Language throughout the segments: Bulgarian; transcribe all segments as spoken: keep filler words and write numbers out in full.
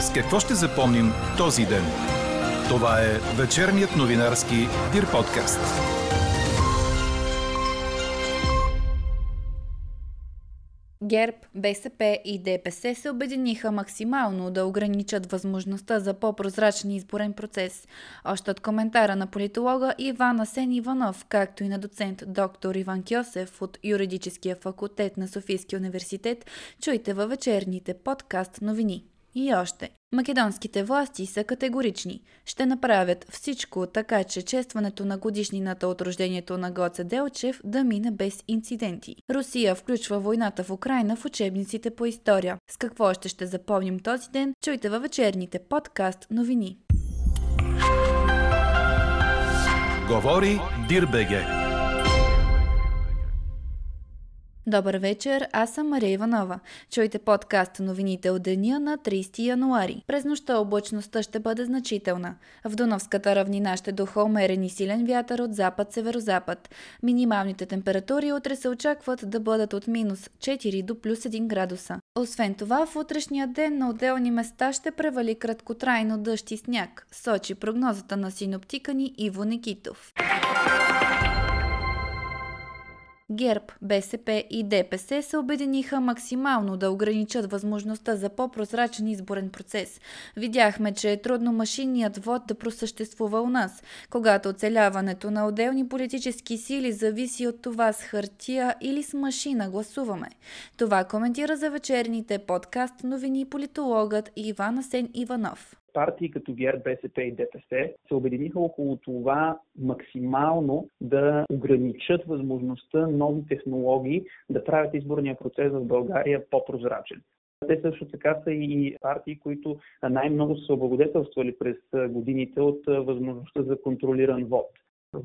С какво ще запомним този ден? Това е вечерният новинарски Дир подкаст. ГЕРБ, БСП и ДПС се обединиха максимално да ограничат възможността за по-прозрачен изборен процес. Още от коментара на политолога Иван Асен Иванов, както и на доцент доктор Иван Кьосев от Юридическия факултет на Софийски университет, чуйте във вечерните подкаст новини. И още. Македонските власти са категорични. Ще направят всичко така, че честването на годишнината от рождението на Гоце Делчев да мине без инциденти. Русия включва войната в Украйна в учебниците по история. С какво още ще запомним този ден, чуйте във вечерните подкаст новини. Говори Дир.бг. Добър вечер, аз съм Мария Иванова. Чуйте подкаст новините от деня на трийсети януари. През нощта облачността ще бъде значителна. В Дунавската равнина ще духа умерен и силен вятър от запад-северозапад. Минималните температури утре се очакват да бъдат от минус четири до плюс един градуса. Освен това, в утрешния ден на отделни места ще превали краткотрайно дъжд и сняг, сочи прогнозата на синоптика ни Иво Никитов. ГЕРБ, БСП и ДПС се обединиха максимално да ограничат възможността за по-прозрачен изборен процес. Видяхме, че е трудно машинният вод да просъществува у нас, когато оцеляването на отделни политически сили зависи от това с хартия или с машина гласуваме. Това коментира за вечерните подкаст новини политологът Иван Асен Иванов. Партии като ГЕРБ, БСП и ДПС се обединиха около това максимално да ограничат възможността нови технологии да правят изборния процес в България по-прозрачен. Те също така са и партии, които най-много са облагодетелствали през годините от възможността за контролиран вод.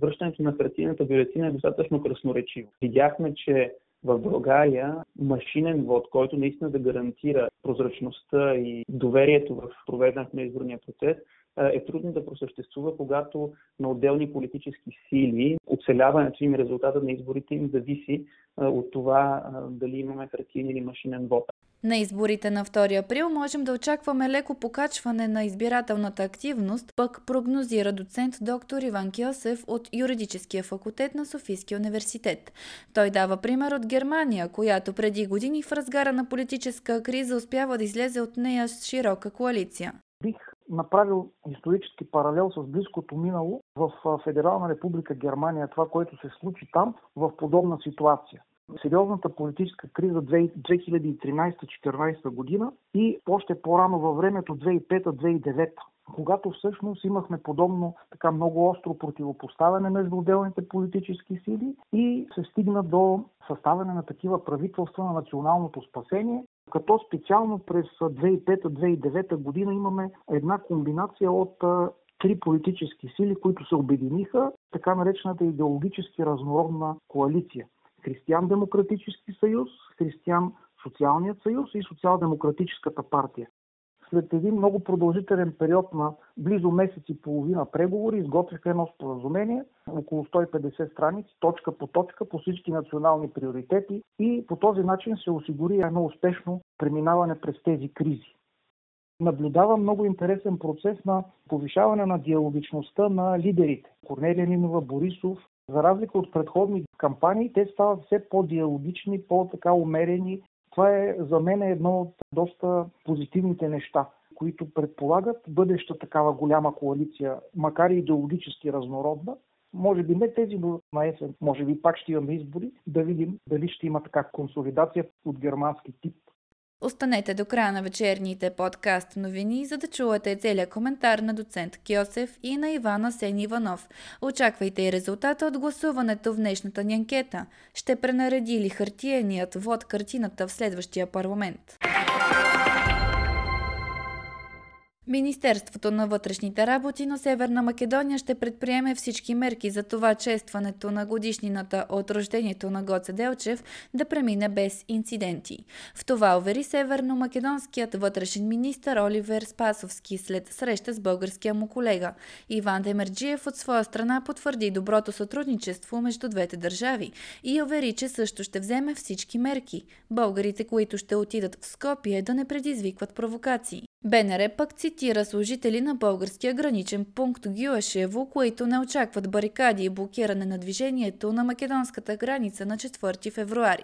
Връщането на хартиената бюлетина е достатъчно красноречиво. Видяхме, че в България машинен вод, който наистина да гарантира прозрачността и доверието в провеждането на изборния процес, е трудно да просъществува, когато на отделни политически сили оцеляването им и резултатът на изборите им зависи от това дали имаме хартиен или машинен вод. На изборите на втори април можем да очакваме леко покачване на избирателната активност, пък прогнозира доцент доктор Иван Кьосев от Юридическия факултет на Софийския университет. Той дава пример от Германия, която преди години в разгара на политическа криза успява да излезе от нея с широка коалиция. Бих направил исторически паралел с близкото минало в Федерална република Германия, това, което се случи там в подобна ситуация. Сериозната политическа криза две хиляди и тринайсета - четиринайсета година и още по-рано във времето две хиляди и пета - две хиляди и девета, когато всъщност имахме подобно така много остро противопоставяне между отделните политически сили и се стигна до съставяне на такива правителства на националното спасение, като специално през две хиляди и пета - две хиляди и девета година имаме една комбинация от три политически сили, които се обединиха, така наречената идеологически разнородна коалиция. Християн-демократически съюз, Християн-социалният съюз и Социал-демократическата партия. След един много продължителен период на близо месец и половина преговори изготвиха едно споразумение, около сто и петдесет страници, точка по точка по всички национални приоритети и по този начин се осигури едно успешно преминаване през тези кризи. Наблюдава много интересен процес на повишаване на диалогичността на лидерите. Корнелия Нинова, Борисов. За разлика от предходни кампании, те стават все по-диалогични, по-така умерени. Това е за мен едно от доста позитивните неща, които предполагат бъдеща такава голяма коалиция, макар и идеологически разнородна. Може би не тези, но на есен, може би пак ще имаме избори, да видим дали ще има така консолидация от германски тип. Останете до края на вечерните подкаст новини, за да чувате целия коментар на доцент Кьосев и на Иван Асен Иванов. Очаквайте и резултата от гласуването в днешната ни анкета. Ще пренареди ли хартиеният вод картината в следващия парламент? Министерството на вътрешните работи на Северна Македония ще предприеме всички мерки за това честването на годишнината от рождението на Гоце Делчев да премине без инциденти. В това увери северномакедонският вътрешен министър Оливер Спасовски след среща с българския му колега. Иван Демерджиев от своя страна потвърди доброто сътрудничество между двете държави и увери, че също ще вземе всички мерки. Българите, които ще отидат в Скопие, да не предизвикват провокации. БНР пък цитира служители на българския граничен пункт Гюешево, които не очакват барикади и блокиране на движението на македонската граница на четвърти февруари.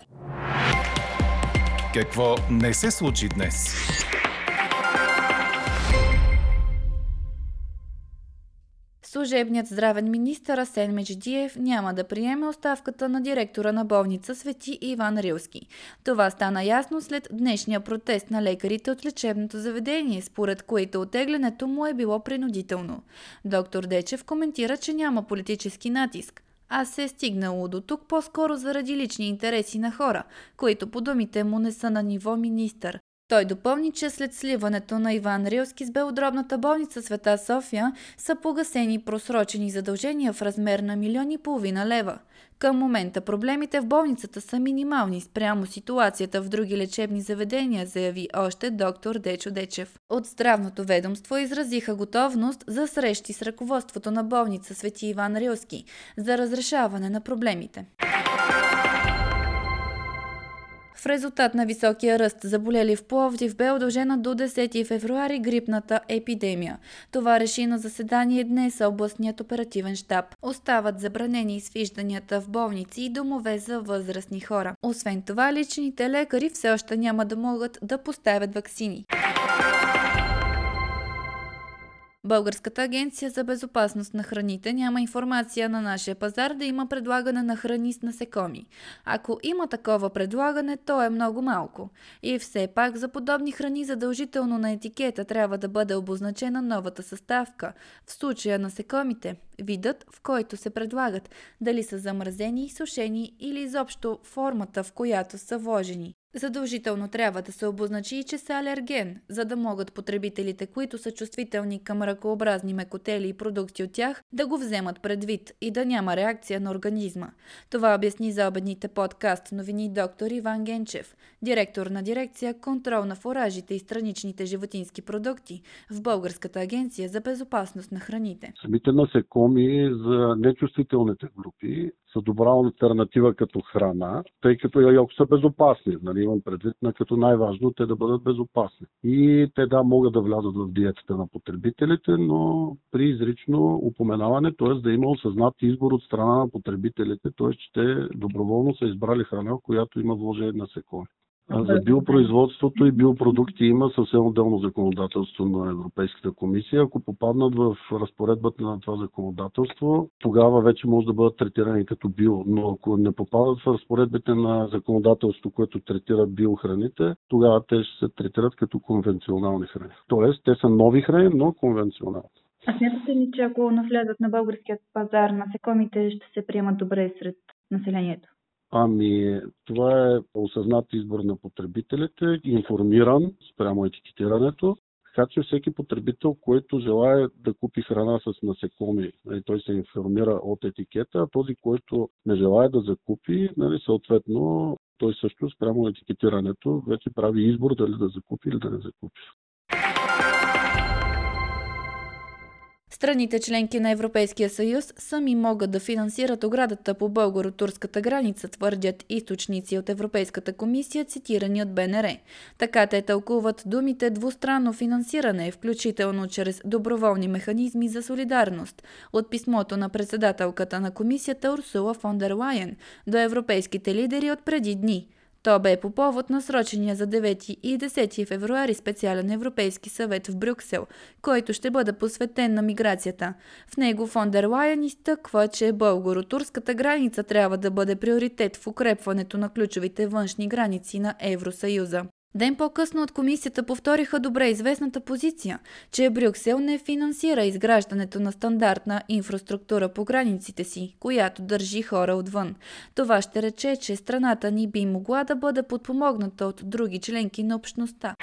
Какво не се случи днес? Служебният здравен министър Асен Мечдиев няма да приеме оставката на директора на болница Свети Иван Рилски. Това стана ясно след днешния протест на лекарите от лечебното заведение, според които оттеглянето му е било принудително. Доктор Дечев коментира, че няма политически натиск, а се е стигнало до тук по-скоро заради лични интереси на хора, които по думите му не са на ниво министър. Той допълни, че след сливането на Иван Рилски с белодробната болница Света София са погасени просрочени задължения в размер на милион и половина лева. Към момента проблемите в болницата са минимални спрямо ситуацията в други лечебни заведения, заяви още доктор Дечо Дечев. От здравното ведомство изразиха готовност за срещи с ръководството на болница Свети Иван Рилски за разрешаване на проблемите. В резултат на високия ръст заболели в Пловдив бе удължена до десети февруари грипната епидемия. Това реши на заседание днес областният оперативен щаб. Остават забранени свижданията в болници и домове за възрастни хора. Освен това, личните лекари все още няма да могат да поставят ваксини. Българската агенция за безопасност на храните няма информация на нашия пазар да има предлагане на храни с насекоми. Ако има такова предлагане, то е много малко. И все пак за подобни храни задължително на етикета трябва да бъде обозначена новата съставка, в случая насекомите, видът, в който се предлагат, дали са замразени, сушени или изобщо формата, в която са вложени. Задължително трябва да се обозначи и че са алерген, за да могат потребителите, които са чувствителни към ръкообразни мекотели и продукти от тях, да го вземат предвид и да няма реакция на организма. Това обясни за обедните подкаст новини доктор Иван Генчев, директор на дирекция «Контрол на фуражите и страничните животински продукти» в Българската агенция за безопасност на храните. Самите насекоми за нечувствителните групи са добра алтернатива като храна, тъй като и ако са безопасни, нали, имам предвид, на като най-важно те да бъдат безопасни. И те да могат да влязат в диетата на потребителите, но при изрично упоменаване, т.е. да има осъзнат избор от страна на потребителите, т.е. че те доброволно са избрали храна, в която има вложение насекоми. А за биопроизводството и биопродукти има съвсем отделно законодателство на Европейската комисия. Ако попаднат в разпоредбата на това законодателство, тогава вече може да бъдат третирани като био. Но ако не попадат в разпоредбите на законодателство, което третира биохраните, тогава те ще се третират като конвенционални храни. Тоест, те са нови храни, но конвенционални. А смятате ли, че ако навлязат на българския пазар, насекомите ще се приемат добре сред населението? Ами, това е осъзнат избор на потребителите, информиран спрямо етикетирането. Така че всеки потребител, който желае да купи храна с насекоми, той се информира от етикета, а този, който не желае да закупи, нали, съответно той също спрямо етикетирането вече прави избор дали да закупи или да не закупи. Страните членки на Европейския съюз сами могат да финансират оградата по българо-турската граница, твърдят източници от Европейската комисия, цитирани от БНР. Така те тълкуват думите двустранно финансиране, включително чрез доброволни механизми за солидарност, от писмото на председателката на комисията Урсула фон дер Лайен до европейските лидери от преди дни. То бе по повод насрочения за девети и десети февруари специален Европейски съвет в Брюксел, който ще бъде посветен на миграцията. В него фон дер Лайен изтъква, че българо-турската граница трябва да бъде приоритет в укрепването на ключовите външни граници на Евросъюза. Ден по-късно от комисията повториха добре известната позиция, че Брюксел не финансира изграждането на стандартна инфраструктура по границите си, която държи хора отвън. Това ще рече, че страната ни би могла да бъде подпомогната от други членки на общността.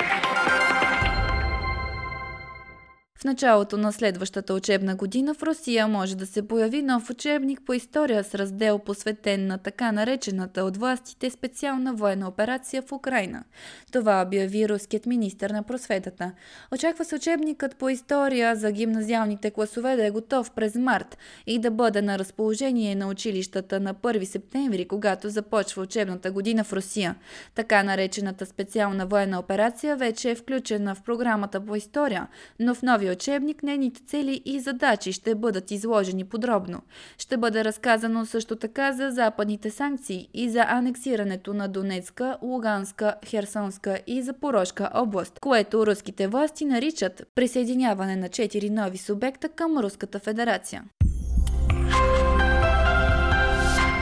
В началото на следващата учебна година в Русия може да се появи нов учебник по история с раздел посветен на така наречената от властите специална военна операция в Украйна. Това обяви руският министър на просветата. Очаква се учебникът по история за гимназиалните класове да е готов през март и да бъде на разположение на училищата на първи септември, когато започва учебната година в Русия. Така наречената специална военна операция вече е включена в програмата по история, но в нови учебник нейните цели и задачи ще бъдат изложени подробно. Ще бъде разказано също така за западните санкции и за анексирането на Донецка, Луганска, Херсонска и Запорожка област, което руските власти наричат присъединяване на четири нови субекта към Руската федерация.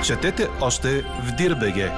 Четете още в Дирбеге.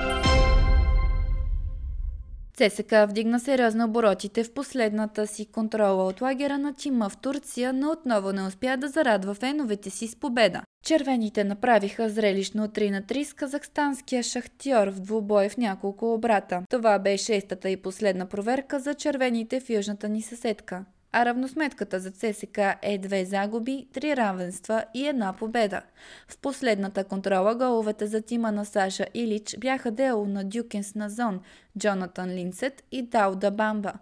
ЦСКА вдигна сериозно оборотите в последната си контрола от лагера на тима в Турция, но отново не успя да зарадва феновете си с победа. Червените направиха зрелищно три на три с казахстанския Шахтьор в двубой в няколко обрата. Това бе шестата и последна проверка за червените в южната ни съседка. А равносметката за ЦСКА е две загуби, три равенства и една победа. В последната контрола головете за тима на Саша Илич бяха дело на Дюкенс на зон, Джонатан Линсет и Далда Бамба.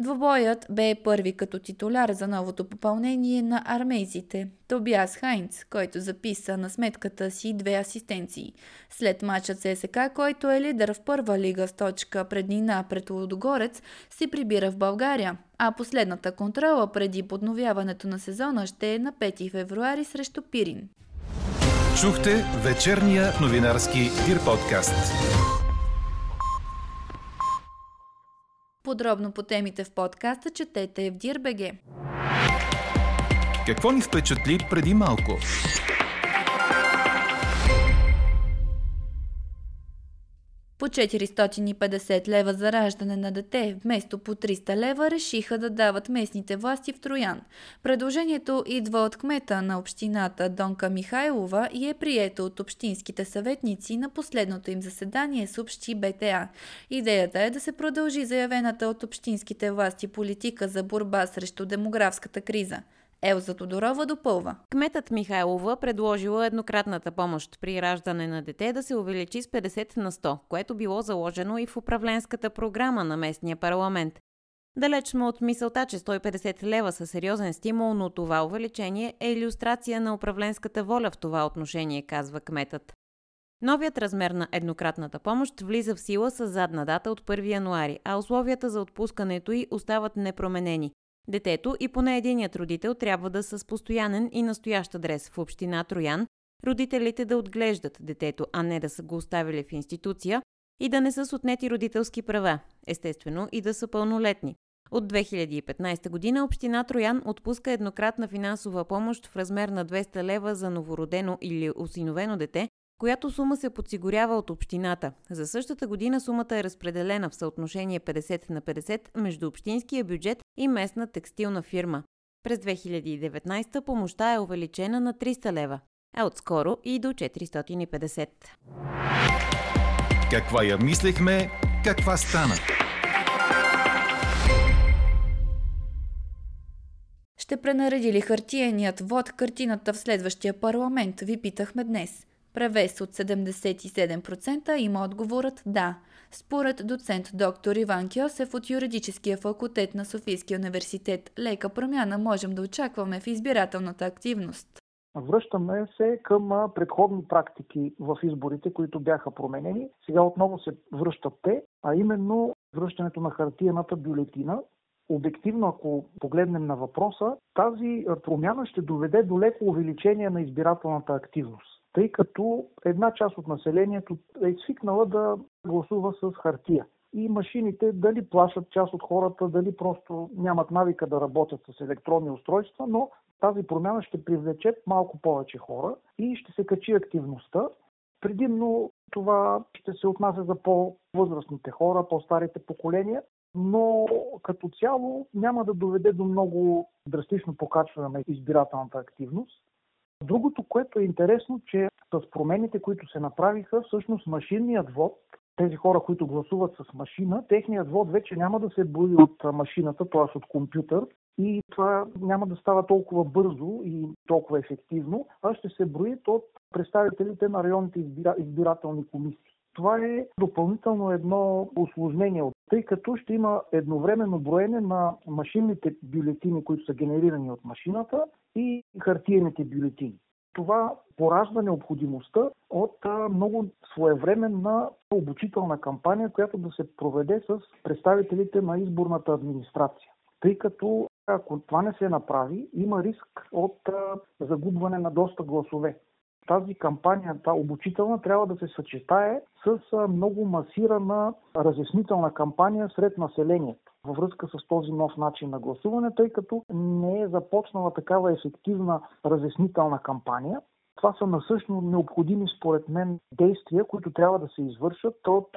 Двобоят бе първи като титуляр за новото попълнение на армейците – Тобиас Хайнц, който записа на сметката си две асистенции. След мача ЦСКА, който е лидер в първа лига с точка преднина пред Лудогорец, се прибира в България, а последната контрола преди подновяването на сезона ще е на пети февруари срещу Пирин. Чухте вечерния новинарски Дир подкаст. Подробно по темите в подкаста четете в Дир точка бе же. Какво ни впечатли преди малко? По четиристотин и петдесет лева за раждане на дете, вместо по триста лева, решиха да дават местните власти в Троян. Предложението идва от кмета на общината Донка Михайлова и е прието от общинските съветници на последното им заседание, съобщи Бе Те А. Идеята е да се продължи заявената от общинските власти политика за борба срещу демографската криза. Елза Тодорова допълва. Кметът Михайлова предложила еднократната помощ при раждане на дете да се увеличи с петдесет на сто, което било заложено и в управленската програма на местния парламент. Далеч сме от мисълта, че сто и петдесет лева са сериозен стимул, но това увеличение е илюстрация на управленската воля в това отношение, казва кметът. Новият размер на еднократната помощ влиза в сила с задна дата от първи януари, а условията за отпускането й остават непроменени. Детето и поне единият родител трябва да са с постоянен и настоящ адрес в община Троян, родителите да отглеждат детето, а не да са го оставили в институция и да не са с отнети родителски права, естествено и да са пълнолетни. От две хиляди и петнадесета година община Троян отпуска еднократна финансова помощ в размер на двеста лева за новородено или осиновено дете, която сума се подсигурява от общината. За същата година сумата е разпределена в съотношение петдесет на петдесет между общинския бюджет и местна текстилна фирма. През две хиляди и деветнадесета помощта е увеличена на триста лева, а отскоро и до четиристотин и петдесет. Каква я мислехме, каква стана? Ще пренаредили хартиеният вод картината в следващия парламент, ви питахме днес. Превес от седемдесет и седем процента има отговорът «да». Според доцент доктор Иван Кьосев от юридическия факултет на Софийския университет, лека промяна можем да очакваме в избирателната активност. Връщаме се към предходни практики в изборите, които бяха променени. Сега отново се връщат те, а именно връщането на хартиената бюлетина. Обективно, ако погледнем на въпроса, тази промяна ще доведе до леко увеличение на избирателната активност, тъй като една част от населението е свикнала да гласува с хартия. И машините дали плашат част от хората, дали просто нямат навика да работят с електронни устройства, но тази промяна ще привлече малко повече хора и ще се качи активността. Предимно това ще се отнася за по-възрастните хора, по-старите поколения, но като цяло няма да доведе до много драстично покачване на избирателната активност. Другото, което е интересно, че с промените, които се направиха, всъщност машинният вод, тези хора, които гласуват с машина, техният вод вече няма да се брои от машината, т.е. от компютър, и това няма да става толкова бързо и толкова ефективно, а ще се броят от представителите на районните избира... избирателни комисии. Това е допълнително едно усложнение, тъй като ще има едновременно броене на машинните бюлетини, които са генерирани от машината, и хартиените бюлетини. Това поражда необходимостта от много своевременна обучителна кампания, която да се проведе с представителите на изборната администрация. Тъй като ако това не се направи, има риск от загубване на доста гласове. Тази кампания, та обучителна, трябва да се съчетае с много масирана разяснителна кампания сред населението във връзка с този нов начин на гласуване, тъй като не е започнала такава ефективна разяснителна кампания. Това са насъщно необходими, според мен, действия, които трябва да се извършат от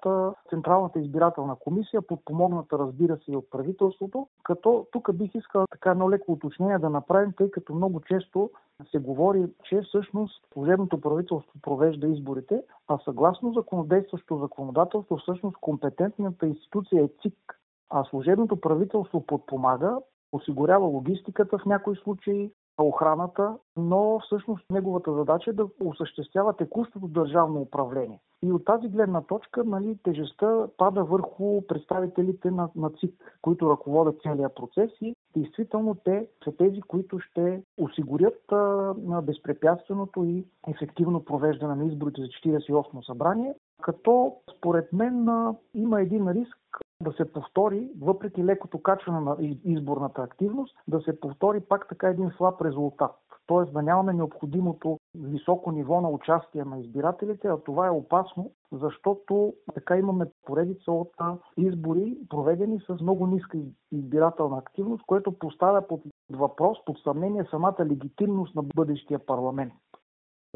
Централната избирателна комисия, подпомогната, разбира се, и от правителството, като тук бих искал така едно леко уточнение да направим, тъй като много често се говори, че всъщност служебното правителство провежда изборите, а съгласно законодействащо законодателство, всъщност компетентната институция е ЦИК, а служебното правителство подпомага, осигурява логистиката в някои случаи, охраната, но всъщност неговата задача е да осъществява текущото държавно управление. И от тази гледна точка, нали, тежестта пада върху представителите на, на ЦИК, които ръководят целия процес, и действително те са тези, които ще осигурят а, на безпрепятственото и ефективно провеждане на изборите за четиридесет и осмо събрание, като според мен а, има един риск да се повтори, въпреки лекото качване на изборната активност, да се повтори пак така един слаб резултат. Тоест да нямаме необходимото високо ниво на участие на избирателите, а това е опасно, защото така имаме поредица от избори, проведени с много ниска избирателна активност, което поставя под въпрос, под съмнение самата легитимност на бъдещия парламент.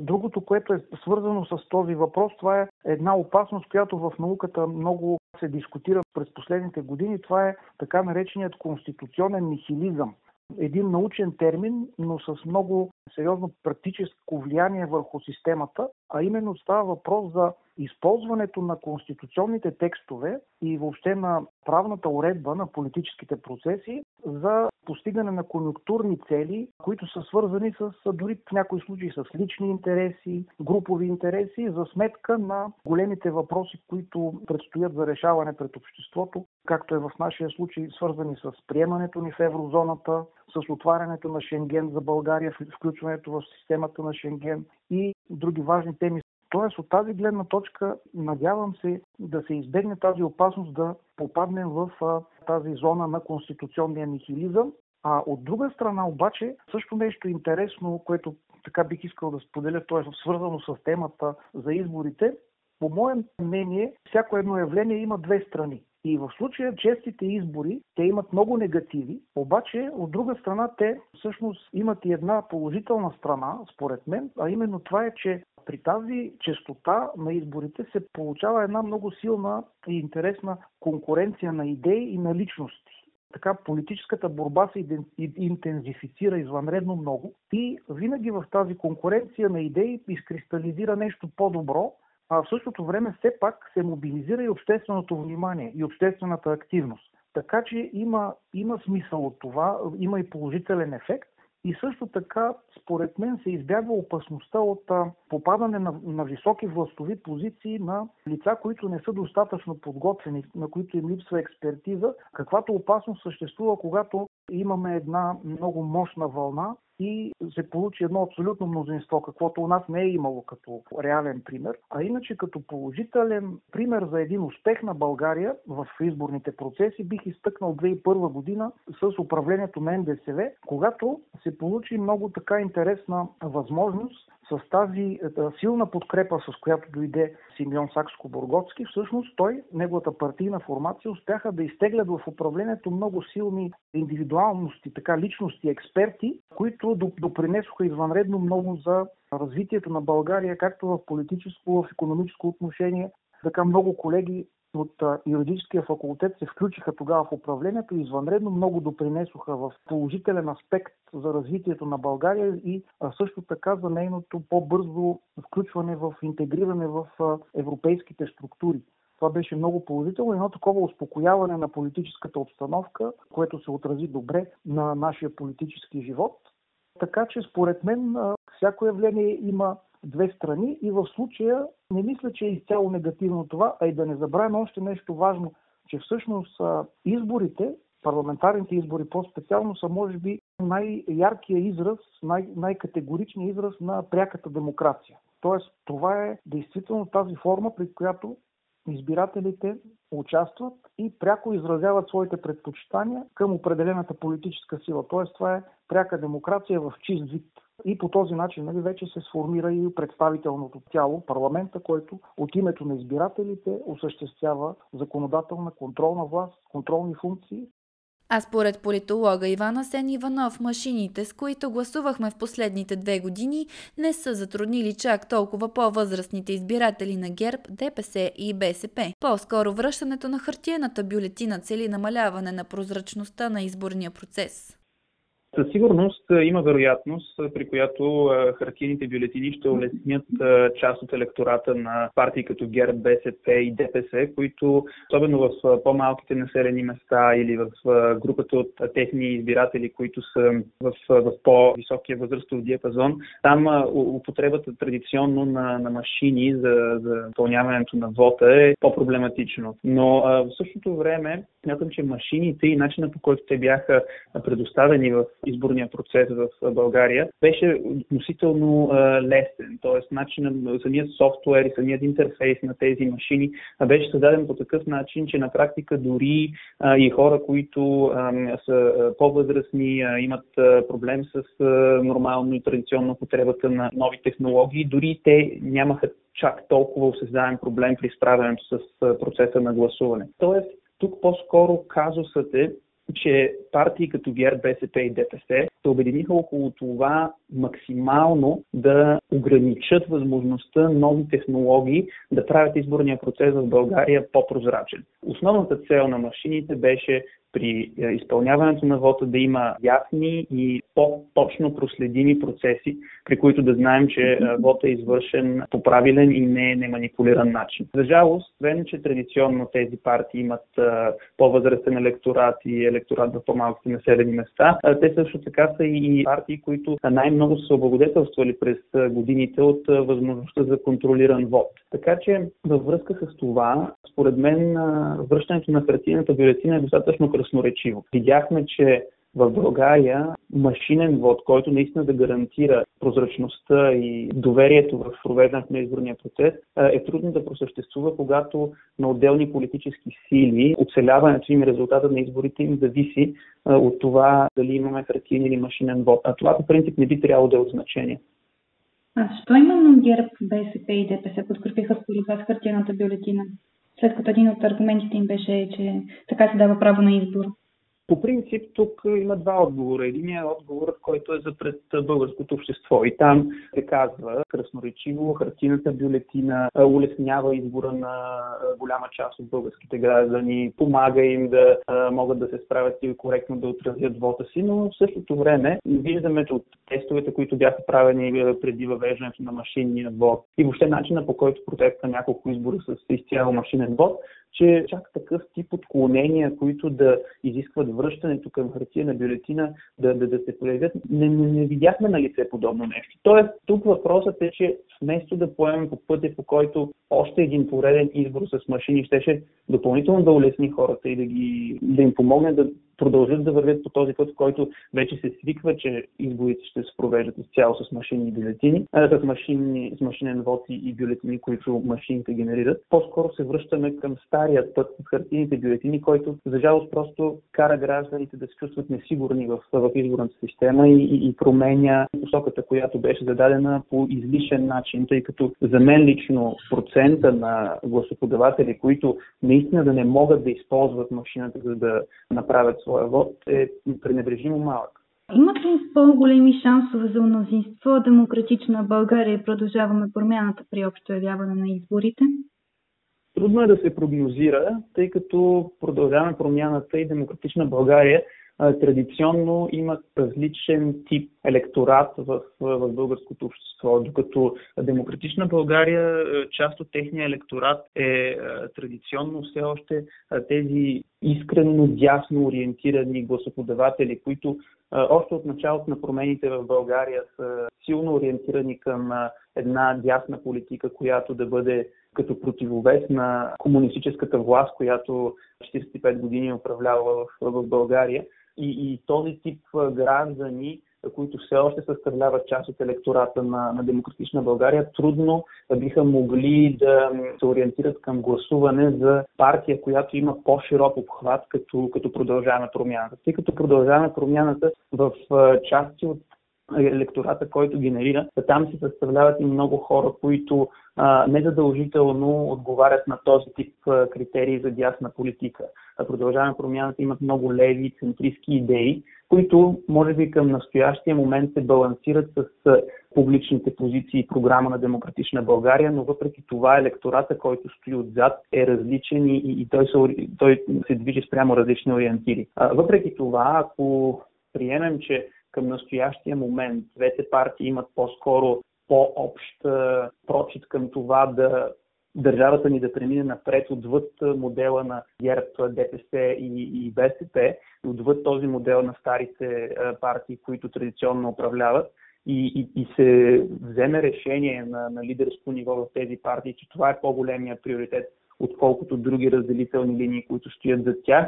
Другото, което е свързано с този въпрос, това е една опасност, която в науката много се дискутира през последните години. Това е така нареченият конституционен нихилизъм. Един научен термин, но с много сериозно практическо влияние върху системата, а именно става въпрос за използването на конституционните текстове и въобще на правната уредба на политическите процеси за постигане на конюнктурни цели, които са свързани с, дори в някои случаи, с лични интереси, групови интереси, за сметка на големите въпроси, които предстоят за решаване пред обществото, както е в нашия случай, свързани с приемането ни в еврозоната, с отварянето на Шенген за България, включването в системата на Шенген и други важни теми. Тоест, от тази гледна точка, надявам се да се избегне тази опасност да попаднем в а, тази зона на конституционния нихилизъм. А от друга страна обаче, също нещо интересно, което така бих искал да споделя, т.е. свързано с темата за изборите, по мое мнение, всяко едно явление има две страни. И в случая честите избори, те имат много негативи, обаче от друга страна те всъщност имат и една положителна страна, според мен, а именно това е, че при тази честота на изборите се получава една много силна и интересна конкуренция на идеи и на личности. Така политическата борба се интензифицира извънредно много и винаги в тази конкуренция на идеи изкристализира нещо по-добро, а в същото време все пак се мобилизира и общественото внимание и обществената активност. Така че има, има смисъл от това, има и положителен ефект. И също така, според мен, се избягва опасността от попадане на, на високи властови позиции на лица, които не са достатъчно подготвени, на които им липсва експертиза, каквато опасност съществува, когато имаме една много мощна вълна и се получи едно абсолютно мнозинство, каквото у нас не е имало като реален пример. А иначе като положителен пример за един успех на България в изборните процеси бих изтъкнал две хиляди и първа година с управлението на Н Д С В, когато се получи много така интересна възможност с тази силна подкрепа, с която дойде Симеон Сакско-Бургоцки. Всъщност той, неговата партийна формация, успяха да изтеглят в управлението много силни индивидуалности, така личности, експерти, които допринесоха извънредно много за развитието на България, както в политическо, в икономическо отношение. Така много колеги от юридическия факултет се включиха тогава в управлението и извънредно много допринесоха в положителен аспект за развитието на България и също така за нейното по-бързо включване в интегриране в европейските структури. Това беше много положително, едно такова успокояване на политическата обстановка, което се отрази добре на нашия политически живот. Така че според мен всяко явление има две страни и в случая не мисля, че е изцяло негативно това, а и да не забравим още нещо важно, че всъщност изборите, парламентарните избори по-специално са може би най-яркия израз, най- най-категоричният израз на пряката демокрация. Тоест това е действително тази форма, при която избирателите участват и пряко изразяват своите предпочитания към определената политическа сила. Тоест това е пряка демокрация в чист вид. И по този начин нали, вече се сформира и представителното тяло, парламента, който от името на избирателите осъществява законодателна, контролна власт, контролни функции. А според политолога Иван Асен Иванов, машините, с които гласувахме в последните две години, не са затруднили чак толкова по-възрастните избиратели на ГЕРБ, ДПС и БСП. По-скоро връщането на хартиената бюлетина цели намаляване на прозрачността на изборния процес. Със сигурност има вероятност, при която хартиените бюлетини ще улеснят част от електората на партии като ГЕРБ, БСП и ДПС, които особено в по-малките населени места или в групата от техни избиратели, които са в, в по-високия възрастов диапазон, там употребата традиционно на, на машини за, за изпълняването на вота е по-проблематично. Но в същото време смятам, че машините и начина по който те бяха предоставени в изборния процес в България, беше относително лесен. Т.е. начинът, самият софтуер и самият интерфейс на тези машини беше създаден по такъв начин, че на практика дори и хора, които са по-възрастни, имат проблем с нормално и традиционно потребата на нови технологии, дори те нямаха чак толкова осезаем проблем при справянето с процеса на гласуване. Тоест, тук по-скоро казусът е, че партии като ГЕРБ, БСП и ДПС се обединиха около това максимално да ограничат възможността нови технологии да правят изборния процес в България по-прозрачен. Основната цел на машините беше при изпълняването на вота да има ясни и по-точно проследими процеси, при които да знаем, че вота е извършен по правилен и не, не манипулиран начин. За жалост, вен, че традиционно тези партии имат по-възрастен електорат и електорат в по-малките населени места, те също така са и партии, които най-много са облагодетелствали през годините от възможността за контролиран вод. Така че във връзка с това, според мен, връщането на хартиената бюлетина е достатъчно красноречиво. Видяхме, че в България машинен вод, който наистина да гарантира прозрачността и доверието в провеждането на изборния процес, е трудно да просъществува, когато на отделни политически сили оцеляването им и резултата на изборите им зависи от това дали имаме хартиен или машинен вод. А това по принцип не би трябвало да е от значение. А защо именно ГЕРБ, БСП и ДПС подкрепиха според вас хартиената бюлетина, след като един от аргументите им беше, че така се дава право на избор? По принцип тук има два отговора. Единият е отговорът, който е за пред българското общество. И там се казва красноречиво, хартиената бюлетина улеснява избора на голяма част от българските граждани, помага им да могат да се справят и коректно да отразят вота си, но в същото време виждаме от тестовете, които бяха правени преди въвеждането на машинния вод и въобще начина, по който протекоха няколко избора с изцяло машинен вод, че чак такъв тип отклонения, които да изискват връщането към хартиена бюлетина, да, да, да се появят, не, не, не видяхме на лице подобно нещо. Тоест, тук въпросът е, че вместо да поемем по пътя, по който още един пореден избор с машини щеше допълнително да улесни хората и да, ги, да им помогне да продължат да вървят по този път, в който вече се свиква, че изборите ще се провеждат изцяло с машини и бюлетини, а с, машини, с машинен вод и бюлетини, които машините генерират. По-скоро се връщаме към стария път с хартиените бюлетини, който за жалост просто кара гражданите да се чувстват несигурни в, в изборната система и, и, и променя посоката, която беше зададена по излишен начин, тъй като за мен лично процента на гласоподаватели, които наистина да не могат да използват машината, за да направят своя вод, е пренебрежимо малък. Имат ли по-големи шансове за мнозинство Демократична България и Продължаваме промяната при общо явяване на изборите? Трудно е да се прогнозира, тъй като Продължаваме промяната и Демократична България традиционно имат различен тип електорат в, в българското общество. Докато Демократична България, част от техния електорат е традиционно все още тези искрено дясно ориентирани гласоподаватели, които още от началото на промените в България са силно ориентирани към една дясна политика, която да бъде като противовес на комунистическата власт, която четиридесет и пет години управлява в, в България. И, и този тип граждани, които все още съставляват част от електората на, на Демократична България, трудно биха могли да се ориентират към гласуване за партия, която има по-широк обхват, като, като Продължаваме промяната. Тъй като Продължаваме промяната в части от електората, който генерира, там се съставляват и много хора, които а, незадължително отговарят на този тип а, критерии за дясна политика. А Продължаваме промяната имат много леви, центристки идеи, които може би към настоящия момент се балансират с а, публичните позиции и програма на Демократична България, но въпреки това електората, който стои отзад, е различен и, и той, се, той се движи спрямо различни ориентири. А, въпреки това, ако приемем, че към настоящия момент двете партии имат по-скоро по-общ прочит към това да държавата ни да премине напред отвъд модела на ГЕРБ, ДПС и, и БСП, отвъд този модел на старите партии, които традиционно управляват, и, и, и се вземе решение на, на лидерско ниво в тези партии, че това е по-големия приоритет, отколкото други разделителни линии, които стоят зад тях,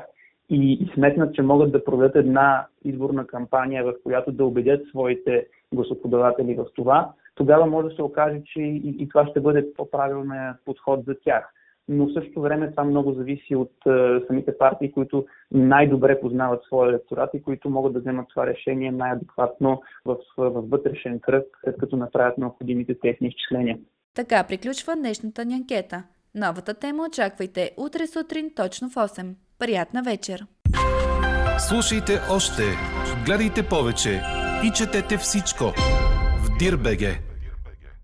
и сметнат, че могат да проведат една изборна кампания, в която да убедят своите гласоподаватели в това, тогава може да се окаже, че и, и това ще бъде по-правилният подход за тях. Но в същото време това много зависи от е, самите партии, които най-добре познават своя електорат и които могат да вземат това решение най-адекватно в, в вътрешен кръг, след като направят необходимите техни изчисления. Така приключва днешната ни анкета. Новата тема очаквайте утре сутрин точно в осем. Приятна вечер! Слушайте още, гледайте повече и четете всичко в дир точка бг.